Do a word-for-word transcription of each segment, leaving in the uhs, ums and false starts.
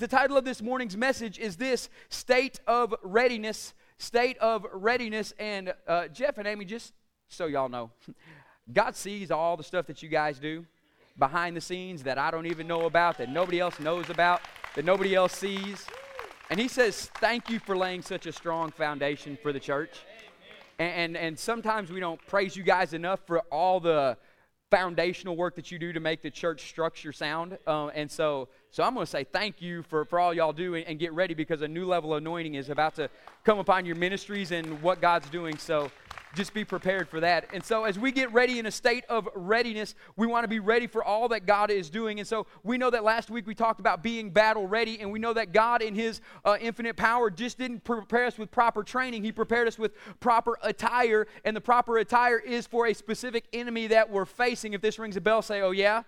The title of this morning's message is this, State of Readiness, State of Readiness. And uh, Jeff and Amy, just so y'all know, God sees all the stuff that you guys do behind the scenes that I don't even know about, that nobody else knows about, that nobody else sees. And he says, thank you for laying such a strong foundation for the church. And, and, and sometimes we don't praise you guys enough for all the foundational work that you do to make the church structure sound. Uh, and so so I'm going to say thank you for, for all y'all do, and, and get ready, because a new level of anointing is about to come upon your ministries and what God's doing. So just be prepared for that. And so as we get ready in a state of readiness, we want to be ready for all that God is doing. And so we know that last week we talked about being battle ready, and we know that God in his uh, infinite power just didn't prepare us with proper training. He prepared us with proper attire, and the proper attire is for a specific enemy that we're facing. If this rings a bell, say, oh yeah.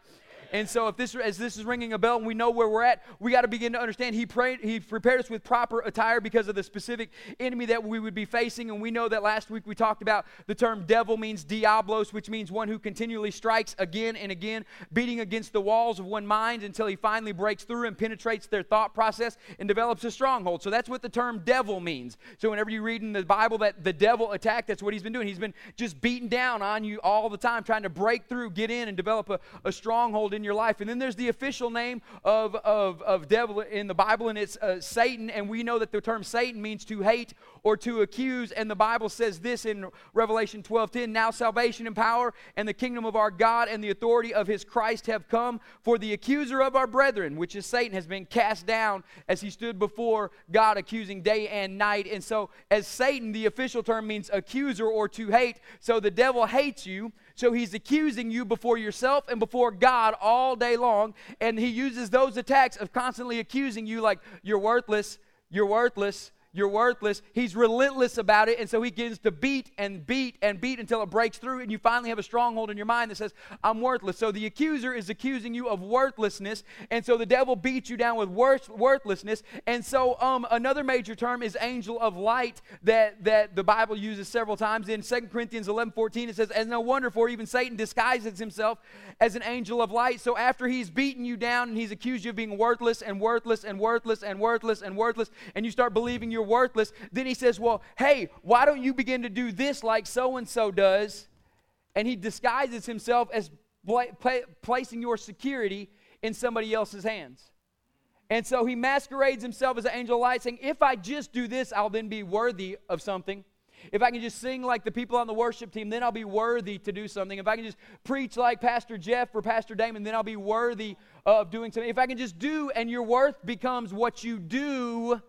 And so if this, as this is ringing a bell and we know where we're at, we got to begin to understand he prayed, he prepared us with proper attire because of the specific enemy that we would be facing. And we know that last week we talked about the term devil means diabolos, which means one who continually strikes again and again, beating against the walls of one's mind until he finally breaks through and penetrates their thought process and develops a stronghold. So that's what the term devil means. So whenever you read in the Bible that the devil attacked, that's what he's been doing. He's been just beating down on you all the time, trying to break through, get in, and develop a, a stronghold in in your life. And then there's the official name of, of, of devil in the Bible, and it's uh, Satan. And we know that the term Satan means to hate or to accuse. And the Bible says this in Revelation twelve ten, now salvation and power and the kingdom of our God and the authority of his Christ have come, for the accuser of our brethren, which is Satan, has been cast down as he stood before God accusing day and night. And so as Satan, the official term means accuser or to hate. So the devil hates you. So he's accusing you before yourself and before God all day long, and he uses those attacks of constantly accusing you like you're worthless, you're worthless, you're worthless. He's relentless about it, and so he begins to beat and beat and beat until it breaks through, and you finally have a stronghold in your mind that says, I'm worthless. So the accuser is accusing you of worthlessness, and so the devil beats you down with worth- worthlessness. And so um, another major term is angel of light that, that the Bible uses several times. In Second Corinthians eleven fourteen, it says, and no wonder, for even Satan disguises himself as an angel of light. So after he's beaten you down and he's accused you of being worthless and worthless and worthless and worthless and worthless, and you start believing you're worthless, then he says, well, hey, why don't you begin to do this like so-and-so does? And he disguises himself as pla- pla- placing your security in somebody else's hands. And so he masquerades himself as an angel of light, saying, if I just do this, I'll then be worthy of something. If I can just sing like the people on the worship team, then I'll be worthy to do something. If I can just preach like Pastor Jeff or Pastor Damon, then I'll be worthy of doing something. If I can just do, and your worth becomes what you do.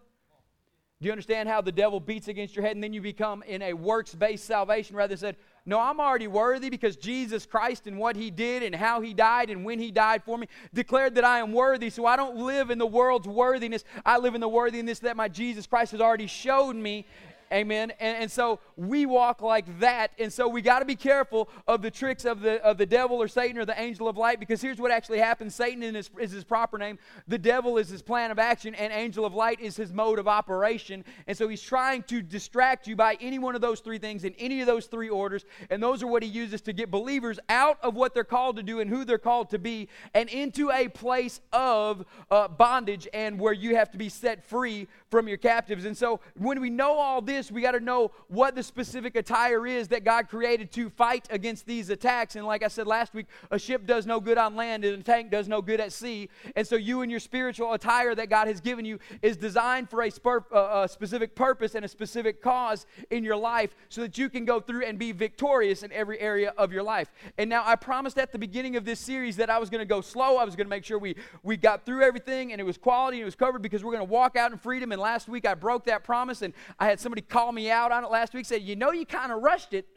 Do you understand how the devil beats against your head, and then you become in a works-based salvation rather than said, no, I'm already worthy because Jesus Christ and what he did and how he died and when he died for me declared that I am worthy, so I don't live in the world's worthiness. I live in the worthiness that my Jesus Christ has already showed me. Amen. And, and so we walk like that. And so we got to be careful of the tricks of the of the devil or Satan or the angel of light, because here's what actually happens. Satan is, is his proper name. The devil is his plan of action, and angel of light is his mode of operation. And so he's trying to distract you by any one of those three things in any of those three orders. And those are what he uses to get believers out of what they're called to do and who they're called to be, and into a place of uh, bondage, and where you have to be set free from your captives. And so when we know all this, we got to know what the specific attire is that God created to fight against these attacks. And like I said last week, a ship does no good on land, and a tank does no good at sea. And so you and your spiritual attire that God has given you is designed for a, spur, uh, a specific purpose and a specific cause in your life, so that you can go through and be victorious in every area of your life. And now, I promised at the beginning of this series that I was going to go slow. I was going to make sure we, we got through everything, and it was quality and it was covered, because we're going to walk out in freedom. And last week I broke that promise, and I had somebody called me out on it last week, said, you know, you kind of rushed it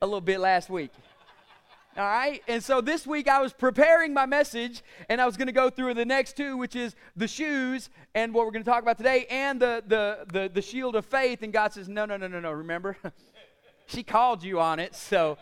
a little bit last week. All right? And so this week I was preparing my message, and I was going to go through the next two, which is the shoes and what we're going to talk about today, and the, the, the, the shield of faith. And God says, no, no, no, no, no, remember? She called you on it, so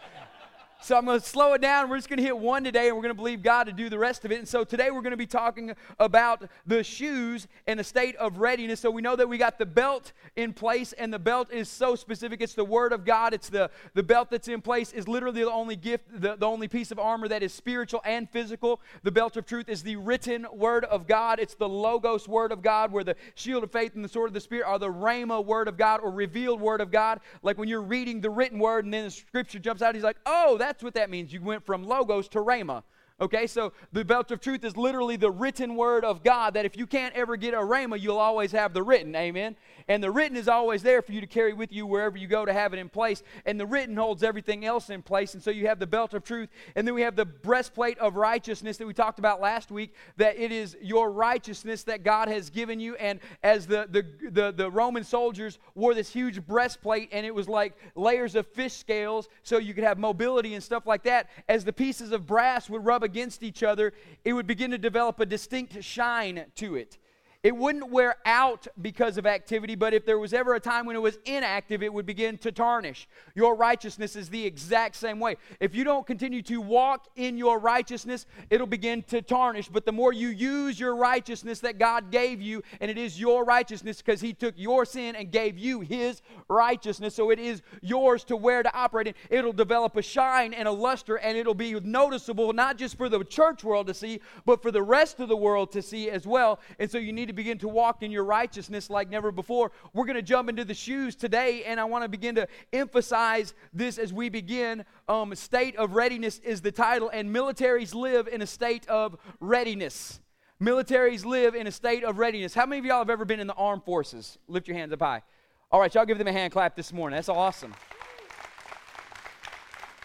So I'm going to slow it down. We're just going to hit one today, and we're going to believe God to do the rest of it. And so today we're going to be talking about the shoes and a state of readiness. So we know that we got the belt in place, and the belt is so specific. It's the Word of God. It's the, the belt that's in place is literally the only gift, the, the only piece of armor that is spiritual and physical. The belt of truth is the written Word of God. It's the Logos Word of God, where the shield of faith and the sword of the Spirit are the Rhema Word of God, or revealed Word of God. Like when you're reading the written Word, and then the Scripture jumps out, he's like, oh, that's That's what that means. You went from Logos to Rhema. Okay, so the belt of truth is literally the written Word of God, that if you can't ever get a Rhema, you'll always have the written, amen? And the written is always there for you to carry with you wherever you go, to have it in place. And the written holds everything else in place. And so you have the belt of truth. And then we have the breastplate of righteousness that we talked about last week, that it is your righteousness that God has given you. And as the, the, the, the Roman soldiers wore this huge breastplate, and it was like layers of fish scales, so you could have mobility and stuff like that. As the pieces of brass would rub against each other, it would begin to develop a distinct shine to it. It wouldn't wear out because of activity, but if there was ever a time when it was inactive, it would begin to tarnish. Your righteousness is the exact same way. If you don't continue to walk in your righteousness, it'll begin to tarnish. But the more you use your righteousness that God gave you, and it is your righteousness because He took your sin and gave you His righteousness, so it is yours to wear, to operate in, it'll develop a shine and a luster, and it'll be noticeable not just for the church world to see, but for the rest of the world to see as well. And so you need to begin to walk in your righteousness like never before. We're going to jump into the shoes today, and I want to begin to emphasize this as we begin. Um, state of readiness is the title, and militaries live in a state of readiness. Militaries live in a state of readiness. How many of y'all have ever been in the armed forces? Lift your hands up high. All right, y'all give them a hand clap this morning. That's awesome.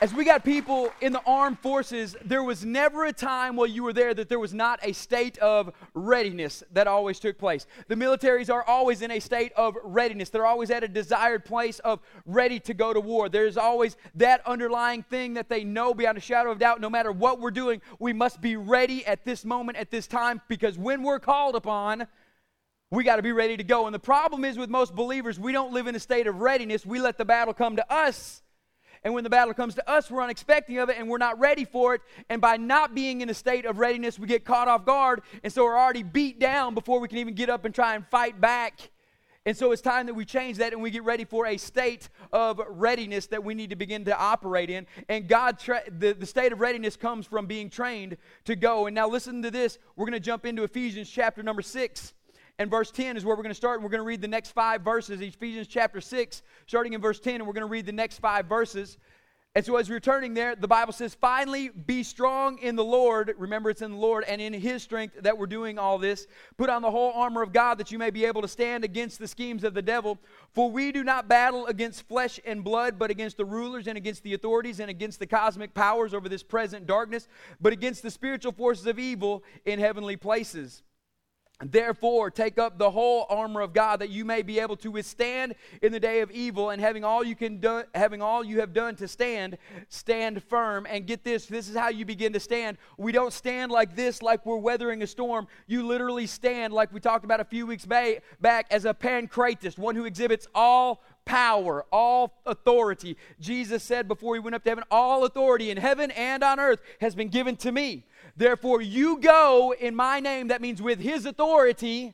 As we got people in the armed forces, there was never a time while you were there that there was not a state of readiness that always took place. The militaries are always in a state of readiness. They're always at a desired place of ready to go to war. There's always that underlying thing that they know beyond a shadow of doubt, no matter what we're doing, we must be ready at this moment, at this time, because when we're called upon, we got to be ready to go. And the problem is with most believers, we don't live in a state of readiness. We let the battle come to us. And when the battle comes to us, we're unexpecting of it, and we're not ready for it. And by not being in a state of readiness, we get caught off guard. And so we're already beat down before we can even get up and try and fight back. And so it's time that we change that, and we get ready for a state of readiness that we need to begin to operate in. And God, tra- the, the state of readiness comes from being trained to go. And now listen to this. We're going to jump into Ephesians chapter number six. And verse ten is where we're going to start, and we're going to read the next five verses. Ephesians chapter six, starting in verse ten, and we're going to read the next five verses. And so as we're turning there, the Bible says, finally, be strong in the Lord. Remember, it's in the Lord and in His strength that we're doing all this. Put on the whole armor of God that you may be able to stand against the schemes of the devil. For we do not battle against flesh and blood, but against the rulers and against the authorities and against the cosmic powers over this present darkness, but against the spiritual forces of evil in heavenly places. Therefore, take up the whole armor of God that you may be able to withstand in the day of evil, and having all you can do, having all you have done to stand, stand firm. And get this, this is how you begin to stand. We don't stand like this, like we're weathering a storm. You literally stand, like we talked about a few weeks ba- back, as a pancratist, one who exhibits all power, all authority. Jesus said before He went up to heaven, all authority in heaven and on earth has been given to me. Therefore, you go in my name, that means with His authority,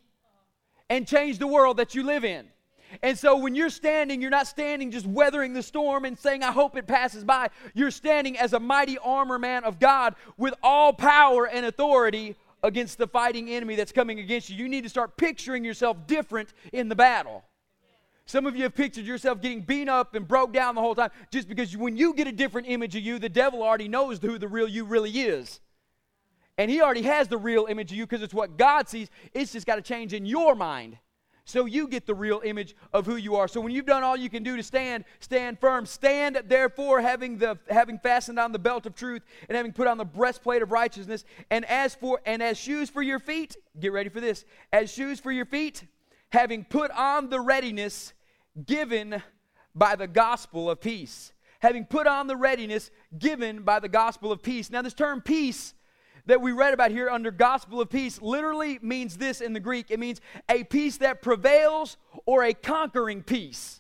and change the world that you live in. And so when you're standing, you're not standing just weathering the storm and saying, I hope it passes by. You're standing as a mighty armor man of God with all power and authority against the fighting enemy that's coming against you. You need to start picturing yourself different in the battle. Some of you have pictured yourself getting beat up and broke down the whole time just because when you get a different image of you, the devil already knows who the real you really is. And he already has the real image of you because it's what God sees. It's just got to change in your mind so you get the real image of who you are. So when you've done all you can do to stand, stand firm. Stand, therefore, having the having fastened on the belt of truth and having put on the breastplate of righteousness. And as for and as shoes for your feet, get ready for this, as shoes for your feet, having put on the readiness given by the gospel of peace. Having put on the readiness given by the gospel of peace. Now this term peace that we read about here under gospel of peace literally means this in the Greek. It means a peace that prevails or a conquering peace.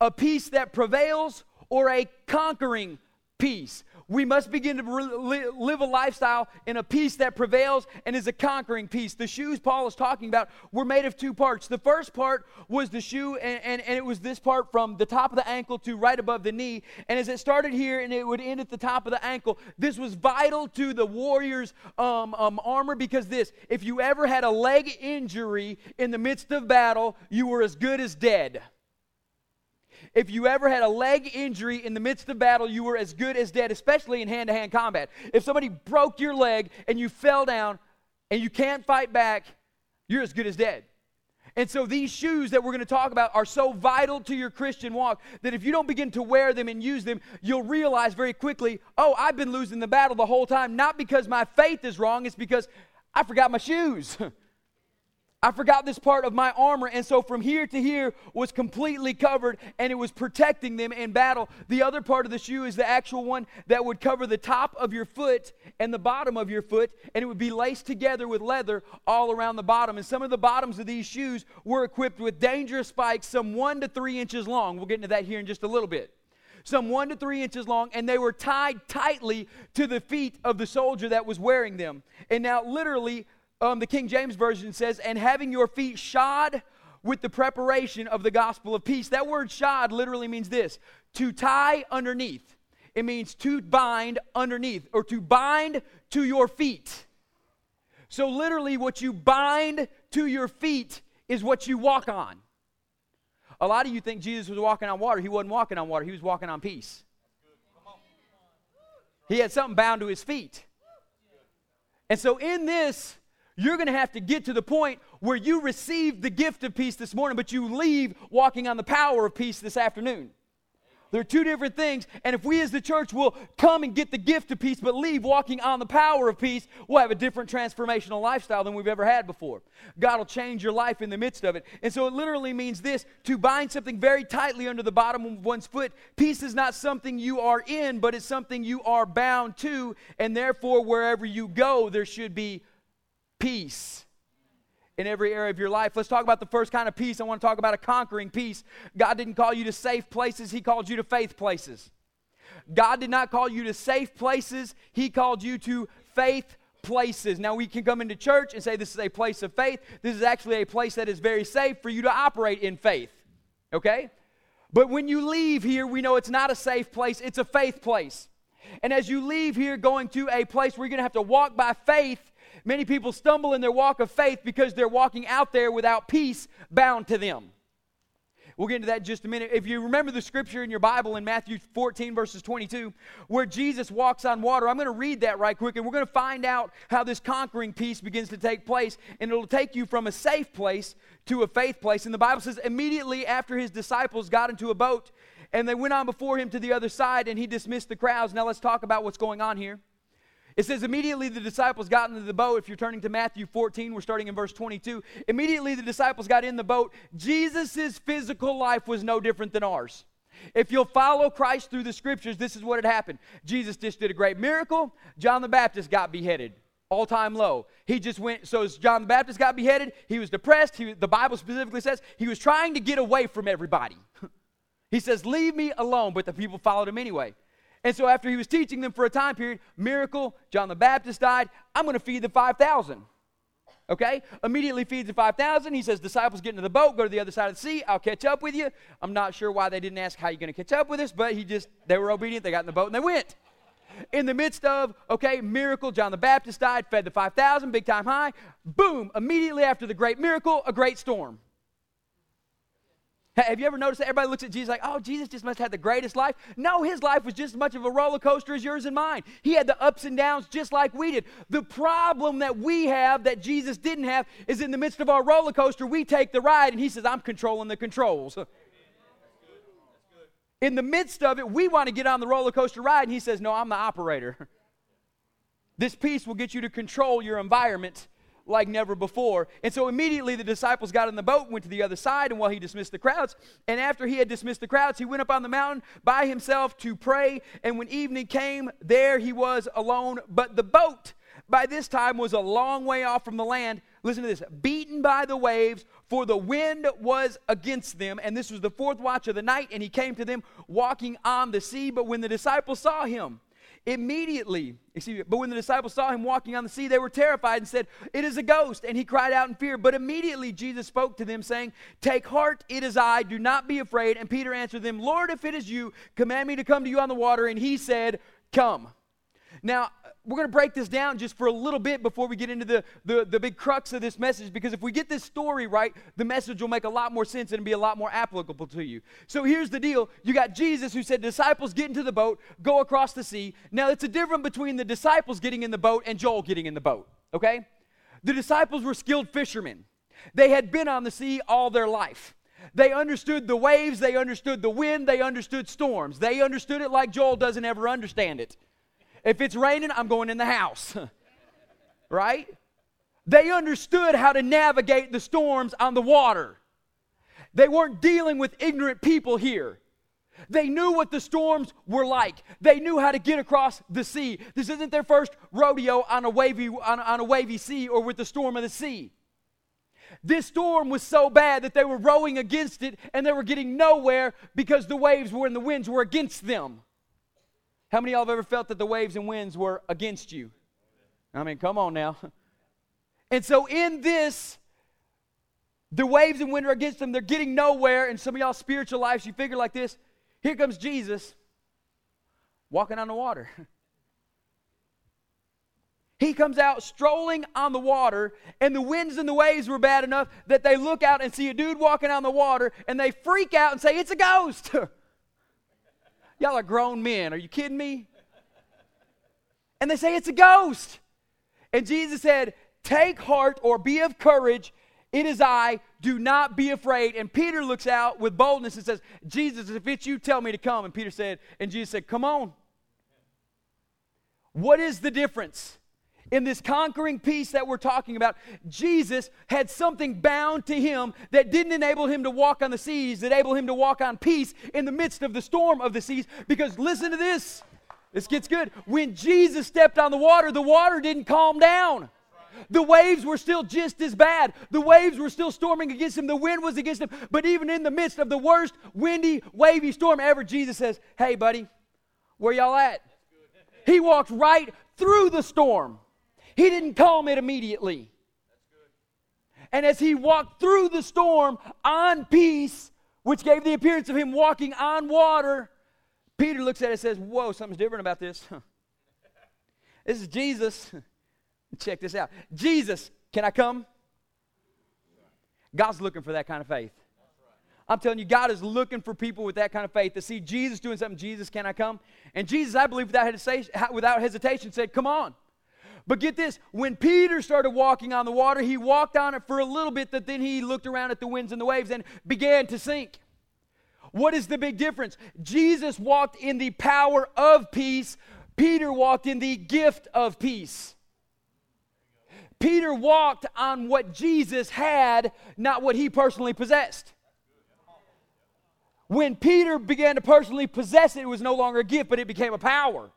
A peace that prevails or a conquering peace. We must begin to re- live a lifestyle in a peace that prevails and is a conquering peace. The shoes Paul is talking about were made of two parts. The first part was the shoe, and, and, and it was this part from the top of the ankle to right above the knee. And as it started here and it would end at the top of the ankle, this was vital to the warrior's um, um, armor, because this, if you ever had a leg injury in the midst of battle, you were as good as dead. If you ever had a leg injury in the midst of battle, you were as good as dead, especially in hand-to-hand combat. If somebody broke your leg and you fell down and you can't fight back, you're as good as dead. And so these shoes that we're going to talk about are so vital to your Christian walk that if you don't begin to wear them and use them, you'll realize very quickly, oh, I've been losing the battle the whole time, not because my faith is wrong, it's because I forgot my shoes. I forgot this part of my armor, and so from here to here was completely covered, and it was protecting them in battle. The other part of the shoe is the actual one that would cover the top of your foot and the bottom of your foot, and it would be laced together with leather all around the bottom. And some of the bottoms of these shoes were equipped with dangerous spikes, some one to three inches long. We'll get into that here in just a little bit. Some one to three inches long, and they were tied tightly to the feet of the soldier that was wearing them. And now literally, Um, the King James Version says, and having your feet shod with the preparation of the gospel of peace. That word shod literally means this, to tie underneath. It means to bind underneath, or to bind to your feet. So literally what you bind to your feet is what you walk on. A lot of you think Jesus was walking on water. He wasn't walking on water. He was walking on peace. He had something bound to his feet. And so in this, you're going to have to get to the point where you receive the gift of peace this morning, but you leave walking on the power of peace this afternoon. There are two different things, and if we as the church will come and get the gift of peace but leave walking on the power of peace, we'll have a different transformational lifestyle than we've ever had before. God will change your life in the midst of it. And so it literally means this, to bind something very tightly under the bottom of one's foot. Peace is not something you are in, but it's something you are bound to, and therefore wherever you go, there should be peace in every area of your life. Let's talk about the first kind of peace. I want to talk about a conquering peace. God didn't call you to safe places. He called you to faith places. God did not call you to safe places. He called you to faith places. Now, we can come into church and say this is a place of faith. This is actually a place that is very safe for you to operate in faith. Okay? But when you leave here, we know it's not a safe place. It's a faith place. And as you leave here going to a place where you're going to have to walk by faith, many people stumble in their walk of faith because they're walking out there without peace bound to them. We'll get into that in just a minute. If you remember the scripture in your Bible in Matthew fourteen, verses twenty-two, where Jesus walks on water, I'm going to read that right quick, and we're going to find out how this conquering peace begins to take place, and it'll take you from a safe place to a faith place. And the Bible says, immediately after his disciples got into a boat, and they went on before him to the other side, and he dismissed the crowds. Now let's talk about what's going on here. It says, immediately the disciples got into the boat. If you're turning to Matthew fourteen, we're starting in verse twenty-two. Immediately the disciples got in the boat. Jesus' physical life was no different than ours. If you'll follow Christ through the scriptures, this is what had happened. Jesus just did a great miracle. John the Baptist got beheaded. All-time low. He just went, so as John the Baptist got beheaded, he was depressed. He, the Bible specifically says he was trying to get away from everybody. He says, leave me alone, but the people followed him anyway. And so after he was teaching them for a time period, miracle, John the Baptist died, I'm going to feed the five thousand. Okay? Immediately feeds the five thousand. He says, disciples, get into the boat, go to the other side of the sea, I'll catch up with you. I'm not sure why they didn't ask how you're going to catch up with us, but he just, they were obedient, they got in the boat and they went. In the midst of, okay, miracle, John the Baptist died, fed the five thousand, big time high. Boom, immediately after the great miracle, a great storm. Have you ever noticed that everybody looks at Jesus like, oh, Jesus just must have had the greatest life? No, his life was just as much of a roller coaster as yours and mine. He had the ups and downs just like we did. The problem that we have that Jesus didn't have is in the midst of our roller coaster, we take the ride, and he says, I'm controlling the controls. That's good. That's good. In the midst of it, we want to get on the roller coaster ride, and he says, no, I'm the operator. This peace will get you to control your environment like never before. And so immediately the disciples got in the boat, went to the other side, and while he dismissed the crowds, and after he had dismissed the crowds, he went up on the mountain by himself to pray, and when evening came, there he was alone. But the boat by this time was a long way off from the land, listen to this, beaten by the waves, for the wind was against them. And this was the fourth watch of the night, and he came to them walking on the sea. But when the disciples saw him, immediately, excuse me, but when the disciples saw him walking on the sea, they were terrified and said, "It is a ghost." And he cried out in fear. But immediately Jesus spoke to them, saying, "Take heart, it is I, do not be afraid." And Peter answered them, "Lord, if it is you, command me to come to you on the water." And he said, "Come." Now, we're going to break this down just for a little bit before we get into the, the, the big crux of this message, because if we get this story right, the message will make a lot more sense and be a lot more applicable to you. So here's the deal. You got Jesus who said, disciples, get into the boat, go across the sea. Now, it's a difference between the disciples getting in the boat and Joel getting in the boat, okay? The disciples were skilled fishermen. They had been on the sea all their life. They understood the waves. They understood the wind. They understood storms. They understood it like Joel doesn't ever understand it. If it's raining, I'm going in the house, right? They understood how to navigate the storms on the water. They weren't dealing with ignorant people here. They knew what the storms were like. They knew how to get across the sea. This isn't their first rodeo on a wavy, on, on a wavy sea or with the storm of the sea. This storm was so bad that they were rowing against it and they were getting nowhere because the waves were and the winds were against them. How many of y'all have ever felt that the waves and winds were against you? I mean, come on now. And so in this, the waves and wind are against them. They're getting nowhere. And some of y'all's spiritual lives, you figure like this. Here comes Jesus walking on the water. He comes out strolling on the water, and the winds and the waves were bad enough that they look out and see a dude walking on the water, and they freak out and say, "It's a ghost." Y'all are grown men. Are you kidding me? And they say, "It's a ghost." And Jesus said, "Take heart," or "be of courage. It is I. Do not be afraid." And Peter looks out with boldness and says, "Jesus, if it's you, tell me to come." And Peter said, and Jesus said, "Come on." What is the difference? In this conquering peace that we're talking about, Jesus had something bound to him that didn't enable him to walk on the seas, that enabled him to walk on peace in the midst of the storm of the seas. Because listen to this. This gets good. When Jesus stepped on the water, the water didn't calm down. The waves were still just as bad. The waves were still storming against him. The wind was against him. But even in the midst of the worst windy, wavy storm ever, Jesus says, "Hey, buddy, where y'all at?" He walked right through the storm. He didn't calm it immediately. And as he walked through the storm on peace, which gave the appearance of him walking on water, Peter looks at it and says, "Whoa, something's different about this. Huh. This is Jesus." Check this out. "Jesus, can I come?" God's looking for that kind of faith. I'm telling you, God is looking for people with that kind of faith to see Jesus doing something. "Jesus, can I come?" And Jesus, I believe, without hesitation said, "Come on." But get this, when Peter started walking on the water, he walked on it for a little bit, but then he looked around at the winds and the waves and began to sink. What is the big difference? Jesus walked in the power of peace. Peter walked in the gift of peace. Peter walked on what Jesus had, not what he personally possessed. When Peter began to personally possess it, it was no longer a gift, but it became a power.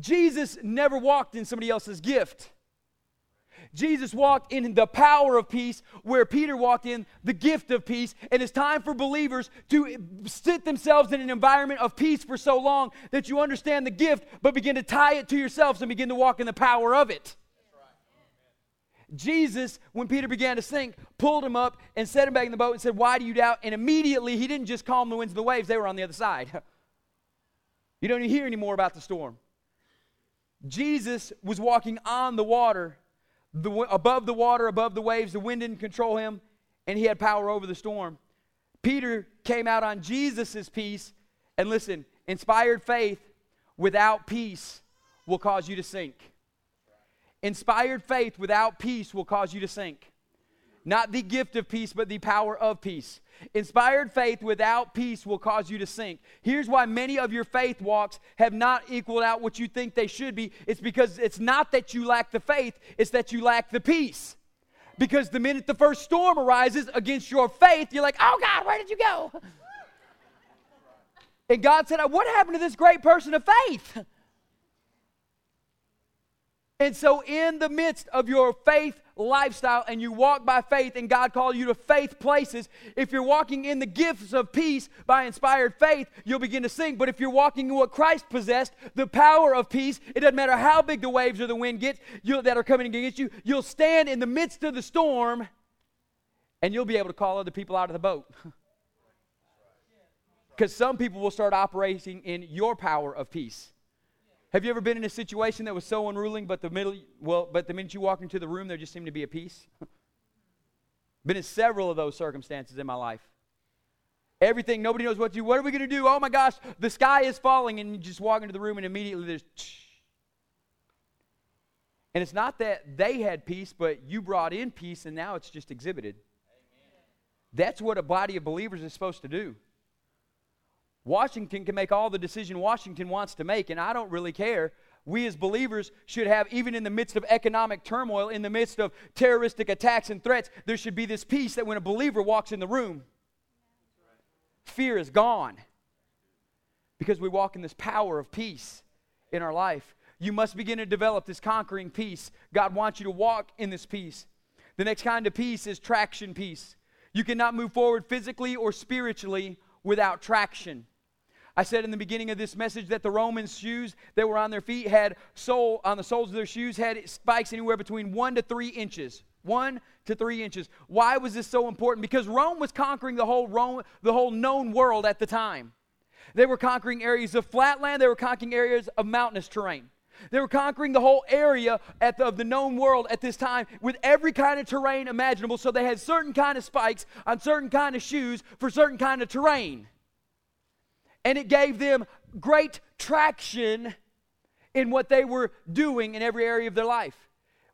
Jesus never walked in somebody else's gift. Jesus walked in the power of peace where Peter walked in the gift of peace. And it's time for believers to sit themselves in an environment of peace for so long that you understand the gift, but begin to tie it to yourselves and begin to walk in the power of it. Jesus, when Peter began to sink, pulled him up and set him back in the boat and said, "Why do you doubt?" And immediately he didn't just calm the winds and the waves. They were on the other side. You don't even hear any more about the storm. Jesus was walking on the water, the, above the water, above the waves. The wind didn't control him, and he had power over the storm. Peter came out on Jesus' peace, and listen, inspired faith without peace will cause you to sink. Inspired faith without peace will cause you to sink. Not the gift of peace, but the power of peace. Inspired faith without peace will cause you to sink. Here's why many of your faith walks have not equaled out what you think they should be. It's because it's not that you lack the faith, it's that you lack the peace. Because the minute the first storm arises against your faith, you're like, "Oh God, where did you go?" And God said, "What happened to this great person of faith?" And so in the midst of your faith lifestyle and you walk by faith and God called you to faith places, if you're walking in the gifts of peace by inspired faith, you'll begin to sing. But if you're walking in what Christ possessed, the power of peace, it doesn't matter how big the waves or the wind gets you'll, that are coming against you, you'll stand in the midst of the storm and you'll be able to call other people out of the boat. Because some people will start operating in your power of peace. Have you ever been in a situation that was so unruly, but the middle, well, but the minute you walk into the room, there just seemed to be a peace? Been in several of those circumstances in my life. Everything, nobody knows what to do. What are we going to do? Oh my gosh, the sky is falling, and you just walk into the room, and immediately there's. Tsh. And it's not that they had peace, but you brought in peace, and now it's just exhibited. Amen. That's what a body of believers is supposed to do. Washington can make all the decision Washington wants to make, and I don't really care. We as believers should have, even in the midst of economic turmoil, in the midst of terroristic attacks and threats, there should be this peace that when a believer walks in the room, fear is gone because we walk in this power of peace in our life. You must begin to develop this conquering peace. God wants you to walk in this peace. The next kind of peace is traction peace. You cannot move forward physically or spiritually without traction. I said in the beginning of this message that the Romans' shoes that were on their feet had sole, on the soles of their shoes had spikes anywhere between one to three inches. One to three inches. Why was this so important? Because Rome was conquering the whole Rome, the whole known world at the time. They were conquering areas of flat land. They were conquering areas of mountainous terrain. They were conquering the whole area at the, of the known world at this time with every kind of terrain imaginable. So they had certain kind of spikes on certain kind of shoes for certain kind of terrain. And it gave them great traction in what they were doing in every area of their life.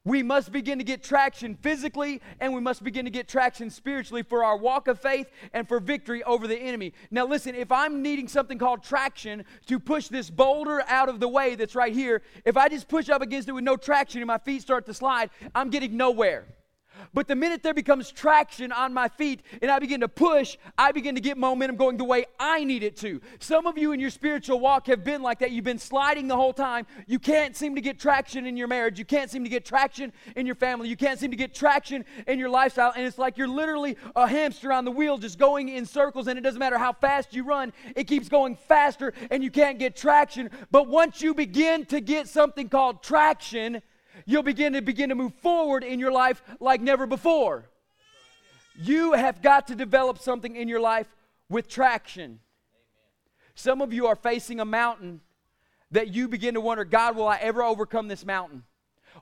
We must begin to get traction physically, and we must begin to get traction spiritually for our walk of faith and for victory over the enemy. Now listen, if I'm needing something called traction to push this boulder out of the way that's right here, if I just push up against it with no traction and my feet start to slide, I'm getting nowhere. But the minute there becomes traction on my feet and I begin to push, I begin to get momentum going the way I need it to. Some of you in your spiritual walk have been like that. You've been sliding the whole time. You can't seem to get traction in your marriage. You can't seem to get traction in your family. You can't seem to get traction in your lifestyle. And it's like you're literally a hamster on the wheel just going in circles, and it doesn't matter how fast you run. It keeps going faster and you can't get traction. But once you begin to get something called traction, You'll begin to begin to move forward in your life like never before. You have got to develop something in your life with traction. Amen. Some of you are facing a mountain that you begin to wonder, God, will I ever overcome this mountain?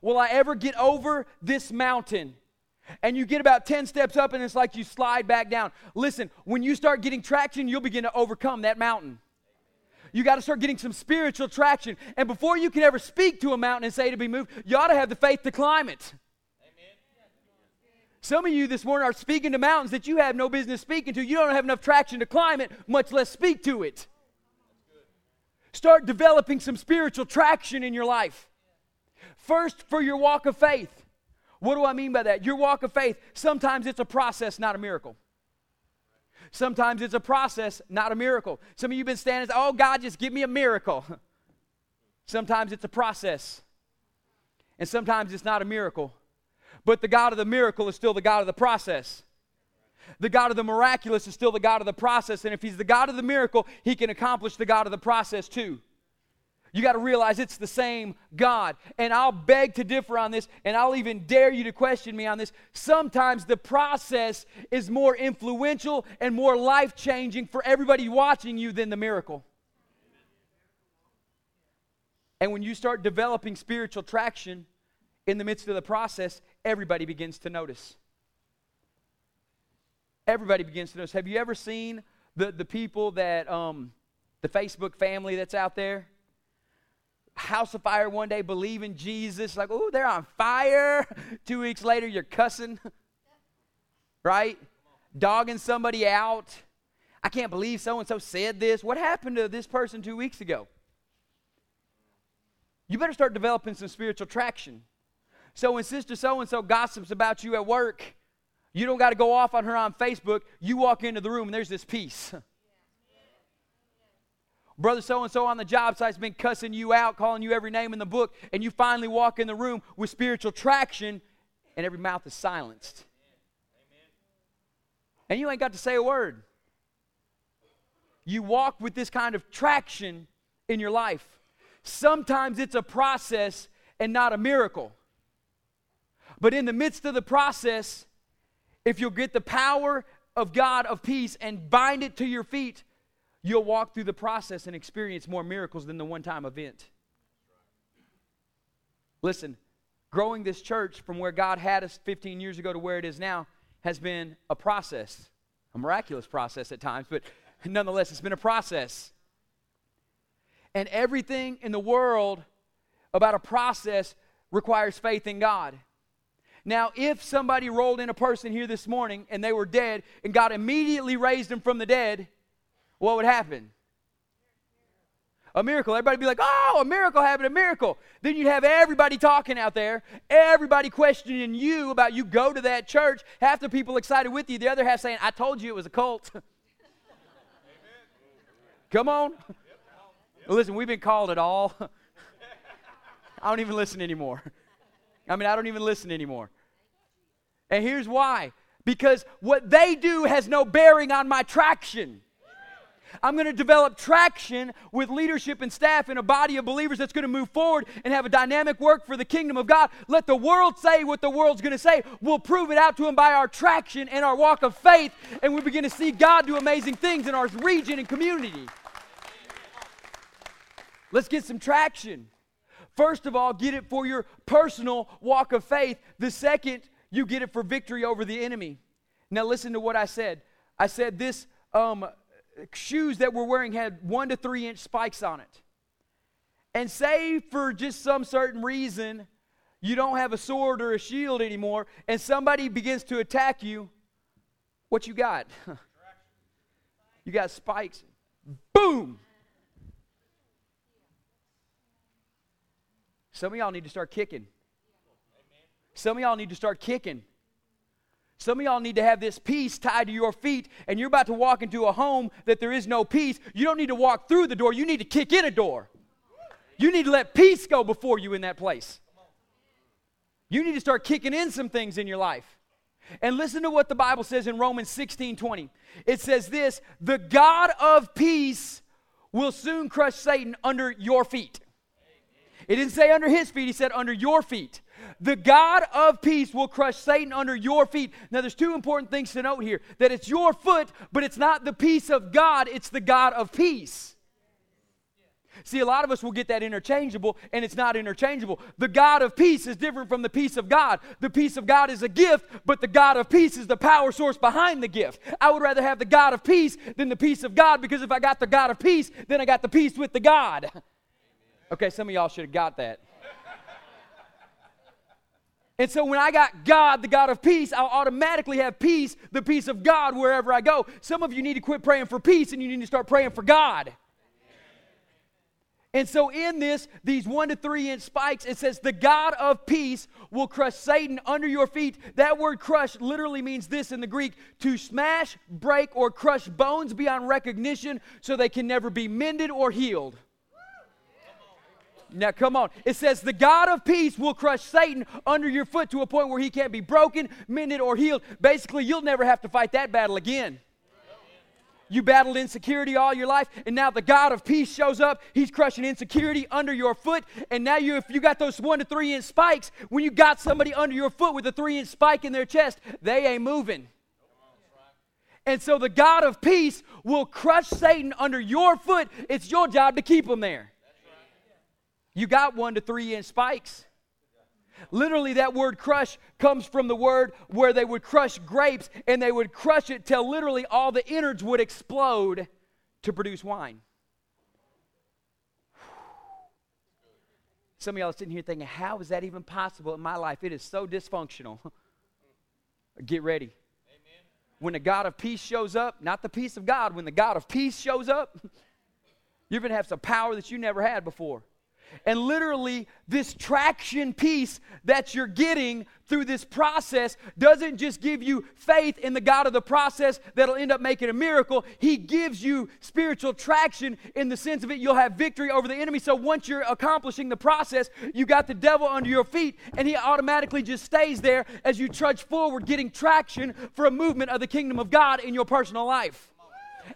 Will I ever get over this mountain? And you get about ten steps up and it's like you slide back down. Listen, when you start getting traction, you'll begin to overcome that mountain. You got to start getting some spiritual traction. And before you can ever speak to a mountain and say to be moved, you ought to have the faith to climb it. Amen. Some of you this morning are speaking to mountains that you have no business speaking to. You don't have enough traction to climb it, much less speak to it. Start developing some spiritual traction in your life. First, for your walk of faith. What do I mean by that? Your walk of faith, sometimes it's a process, not a miracle. Sometimes it's a process, not a miracle. Some of you have been standing, oh, God, just give me a miracle. Sometimes it's a process, and sometimes it's not a miracle. But the God of the miracle is still the God of the process. The God of the miraculous is still the God of the process, and if he's the God of the miracle, he can accomplish the God of the process too. You got to realize it's the same God. And I'll beg to differ on this, and I'll even dare you to question me on this. Sometimes the process is more influential and more life-changing for everybody watching you than the miracle. And when you start developing spiritual traction in the midst of the process, everybody begins to notice. Everybody begins to notice. Have you ever seen the, the people that, um, the Facebook family that's out there? House of fire one day, believe in Jesus, like, oh, they're on fire. Two weeks later, you're cussing, right? Dogging somebody out. I can't believe so-and-so said this. What happened to this person two weeks ago? You better start developing some spiritual traction. So when sister so-and-so gossips about you at work, you don't got to go off on her on Facebook. You walk into the room, and there's this peace. Brother so-and-so on the job site's been cussing you out, calling you every name in the book, and you finally walk in the room with spiritual traction and every mouth is silenced. Amen. And you ain't got to say a word. You walk with this kind of traction in your life. Sometimes it's a process and not a miracle. But in the midst of the process, if you'll get the power of God of peace and bind it to your feet, you'll walk through the process and experience more miracles than the one-time event. Listen, growing this church from where God had us fifteen years ago to where it is now has been a process, a miraculous process at times, but nonetheless, it's been a process. And everything in the world about a process requires faith in God. Now, if somebody rolled in a person here this morning and they were dead and God immediately raised them from the dead, what would happen? A miracle. Everybody would be like, oh, a miracle happened, a miracle. Then you'd have everybody talking out there, everybody questioning you about you go to that church, half the people excited with you, the other half saying, I told you it was a cult. Amen. Come on. Yep. Yep. Listen, we've been called it all. I don't even listen anymore. I mean, I don't even listen anymore. And here's why. Because what they do has no bearing on my traction. I'm going to develop traction with leadership and staff in a body of believers that's going to move forward and have a dynamic work for the kingdom of God. Let the world say what the world's going to say. We'll prove it out to them by our traction and our walk of faith, and we begin to see God do amazing things in our region and community. Let's get some traction. First of all, get it for your personal walk of faith. The second, you get it for victory over the enemy. Now listen to what I said. I said this um, shoes that we're wearing had one to three inch spikes on it. And say for just some certain reason, you don't have a sword or a shield anymore, and somebody begins to attack you, what you got? You got spikes. Boom! Some of y'all need to start kicking. Some of y'all need to start kicking. Some of y'all need to have this peace tied to your feet, and you're about to walk into a home that there is no peace. You don't need to walk through the door. You need to kick in a door. You need to let peace go before you in that place. You need to start kicking in some things in your life. And listen to what the Bible says in Romans sixteen twenty. It says this, the God of peace will soon crush Satan under your feet. It didn't say under his feet. He said under your feet. The God of peace will crush Satan under your feet. Now, there's two important things to note here. That it's your foot, but it's not the peace of God. It's the God of peace. See, a lot of us will get that interchangeable, and it's not interchangeable. The God of peace is different from the peace of God. The peace of God is a gift, but the God of peace is the power source behind the gift. I would rather have the God of peace than the peace of God, because if I got the God of peace, then I got the peace with the God. Okay, some of y'all should have got that. And so when I got God, the God of peace, I'll automatically have peace, the peace of God, wherever I go. Some of you need to quit praying for peace, and you need to start praying for God. And so in this, these one to three inch spikes, it says, the God of peace will crush Satan under your feet. That word crush literally means this in the Greek, to smash, break, or crush bones beyond recognition so they can never be mended or healed. Now, come on. It says, the God of peace will crush Satan under your foot to a point where he can't be broken, mended, or healed. Basically, you'll never have to fight that battle again. You battled insecurity all your life, and now the God of peace shows up. He's crushing insecurity under your foot, and now you, if you got those one to three inch spikes, when you got somebody under your foot with a three inch spike in their chest, they ain't moving. And so the God of peace will crush Satan under your foot. It's your job to keep him there. You got one to three inch spikes. Literally, that word crush comes from the word where they would crush grapes, and they would crush it till literally all the innards would explode to produce wine. Some of y'all are sitting here thinking, how is that even possible in my life? It is so dysfunctional. Get ready. Amen. When the God of peace shows up, not the peace of God, when the God of peace shows up, you're going to have some power that you never had before. And literally, this traction piece that you're getting through this process doesn't just give you faith in the God of the process that'll end up making a miracle. He gives you spiritual traction in the sense of it. You'll have victory over the enemy. So once you're accomplishing the process, you got the devil under your feet, and he automatically just stays there as you trudge forward, getting traction for a movement of the kingdom of God in your personal life.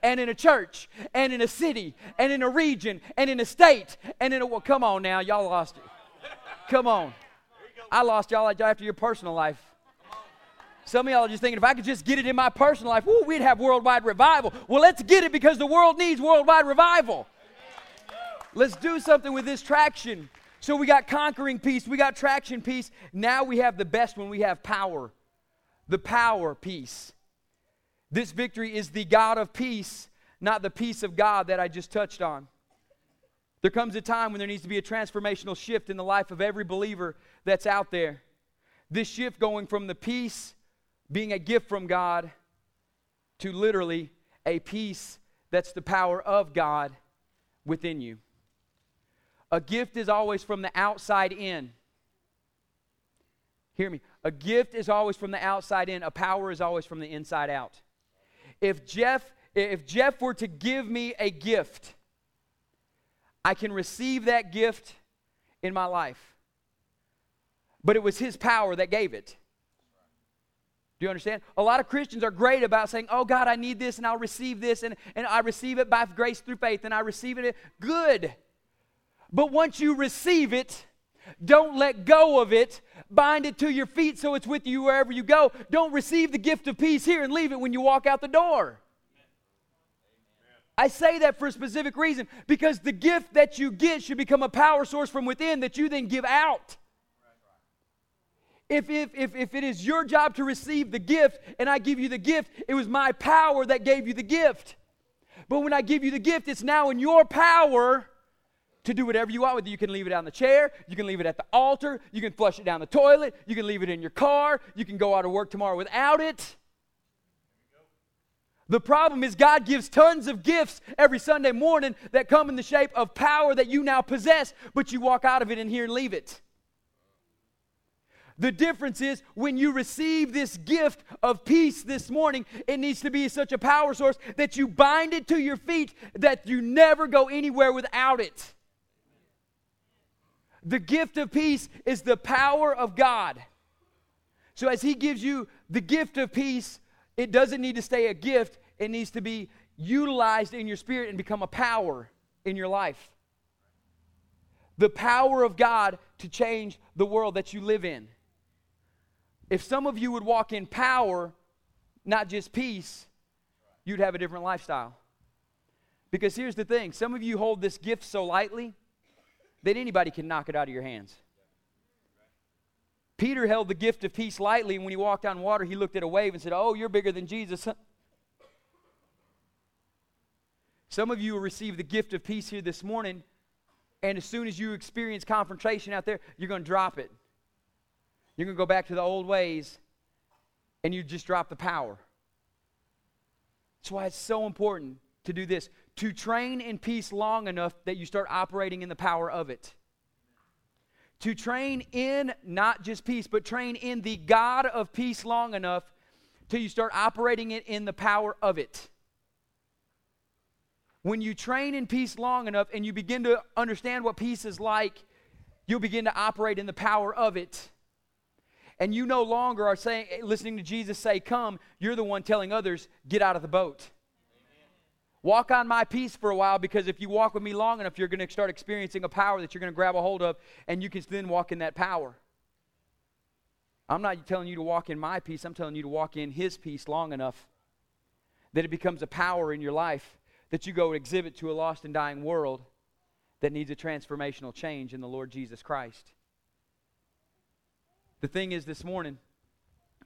And in a church, and in a city, and in a region, and in a state, and in a... Well, come on now, y'all lost it. Come on. I lost y'all after your personal life. Some of y'all are just thinking, if I could just get it in my personal life, woo, we'd have worldwide revival. Well, let's get it because the world needs worldwide revival. Let's do something with this traction. So we got conquering piece, we got traction piece. Now we have the best one, we have power. The power piece. This victory is the God of peace, not the peace of God that I just touched on. There comes a time when there needs to be a transformational shift in the life of every believer that's out there. This shift going from the peace being a gift from God to literally a peace that's the power of God within you. A gift is always from the outside in. Hear me. A gift is always from the outside in. A power is always from the inside out. If Jeff, if Jeff were to give me a gift, I can receive that gift in my life. But it was his power that gave it. Do you understand? A lot of Christians are great about saying, oh God, I need this and I'll receive this and, and I receive it by grace through faith and I receive it. Good. But once you receive it, don't let go of it. Bind it to your feet so it's with you wherever you go. Don't receive the gift of peace here and leave it when you walk out the door. I say that for a specific reason, because the gift that you get should become a power source from within that you then give out. If, if, if, if it is your job to receive the gift and I give you the gift, it was my power that gave you the gift. But when I give you the gift, it's now in your power to do whatever you want with it. You can leave it on the chair. You can leave it at the altar. You can flush it down the toilet. You can leave it in your car. You can go out to work tomorrow without it. The problem is God gives tons of gifts every Sunday morning that come in the shape of power that you now possess, but you walk out of it in here and leave it. The difference is when you receive this gift of peace this morning, it needs to be such a power source that you bind it to your feet, that you never go anywhere without it. The gift of peace is the power of God. So as he gives you the gift of peace, it doesn't need to stay a gift. It needs to be utilized in your spirit and become a power in your life. The power of God to change the world that you live in. If some of you would walk in power, not just peace, you'd have a different lifestyle. Because here's the thing. Some of you hold this gift so lightly that anybody can knock it out of your hands. Peter held the gift of peace lightly, and when he walked on water, he looked at a wave and said, oh, you're bigger than Jesus. Some of you will receive the gift of peace here this morning, and as soon as you experience confrontation out there, you're going to drop it. You're going to go back to the old ways, and you just drop the power. That's why it's so important to do this. To train in peace long enough that you start operating in the power of it. To train in not just peace, but train in the God of peace long enough till you start operating it in the power of it. When you train in peace long enough and you begin to understand what peace is like, you'll begin to operate in the power of it. And you no longer are saying, listening to Jesus say, come, you're the one telling others, get out of the boat. Walk on my peace for a while, because if you walk with me long enough, you're going to start experiencing a power that you're going to grab a hold of, and you can then walk in that power. I'm not telling you to walk in my peace. I'm telling you to walk in his peace long enough that it becomes a power in your life that you go exhibit to a lost and dying world that needs a transformational change in the Lord Jesus Christ. The thing is, this morning,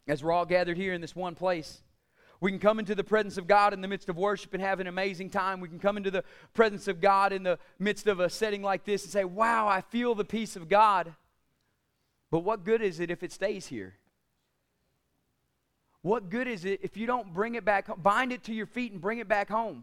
as we're all gathered here in this one place, we can come into the presence of God in the midst of worship and have an amazing time. We can come into the presence of God in the midst of a setting like this and say, wow, I feel the peace of God. But what good is it if it stays here? What good is it if you don't bring it back, bind it to your feet and bring it back home?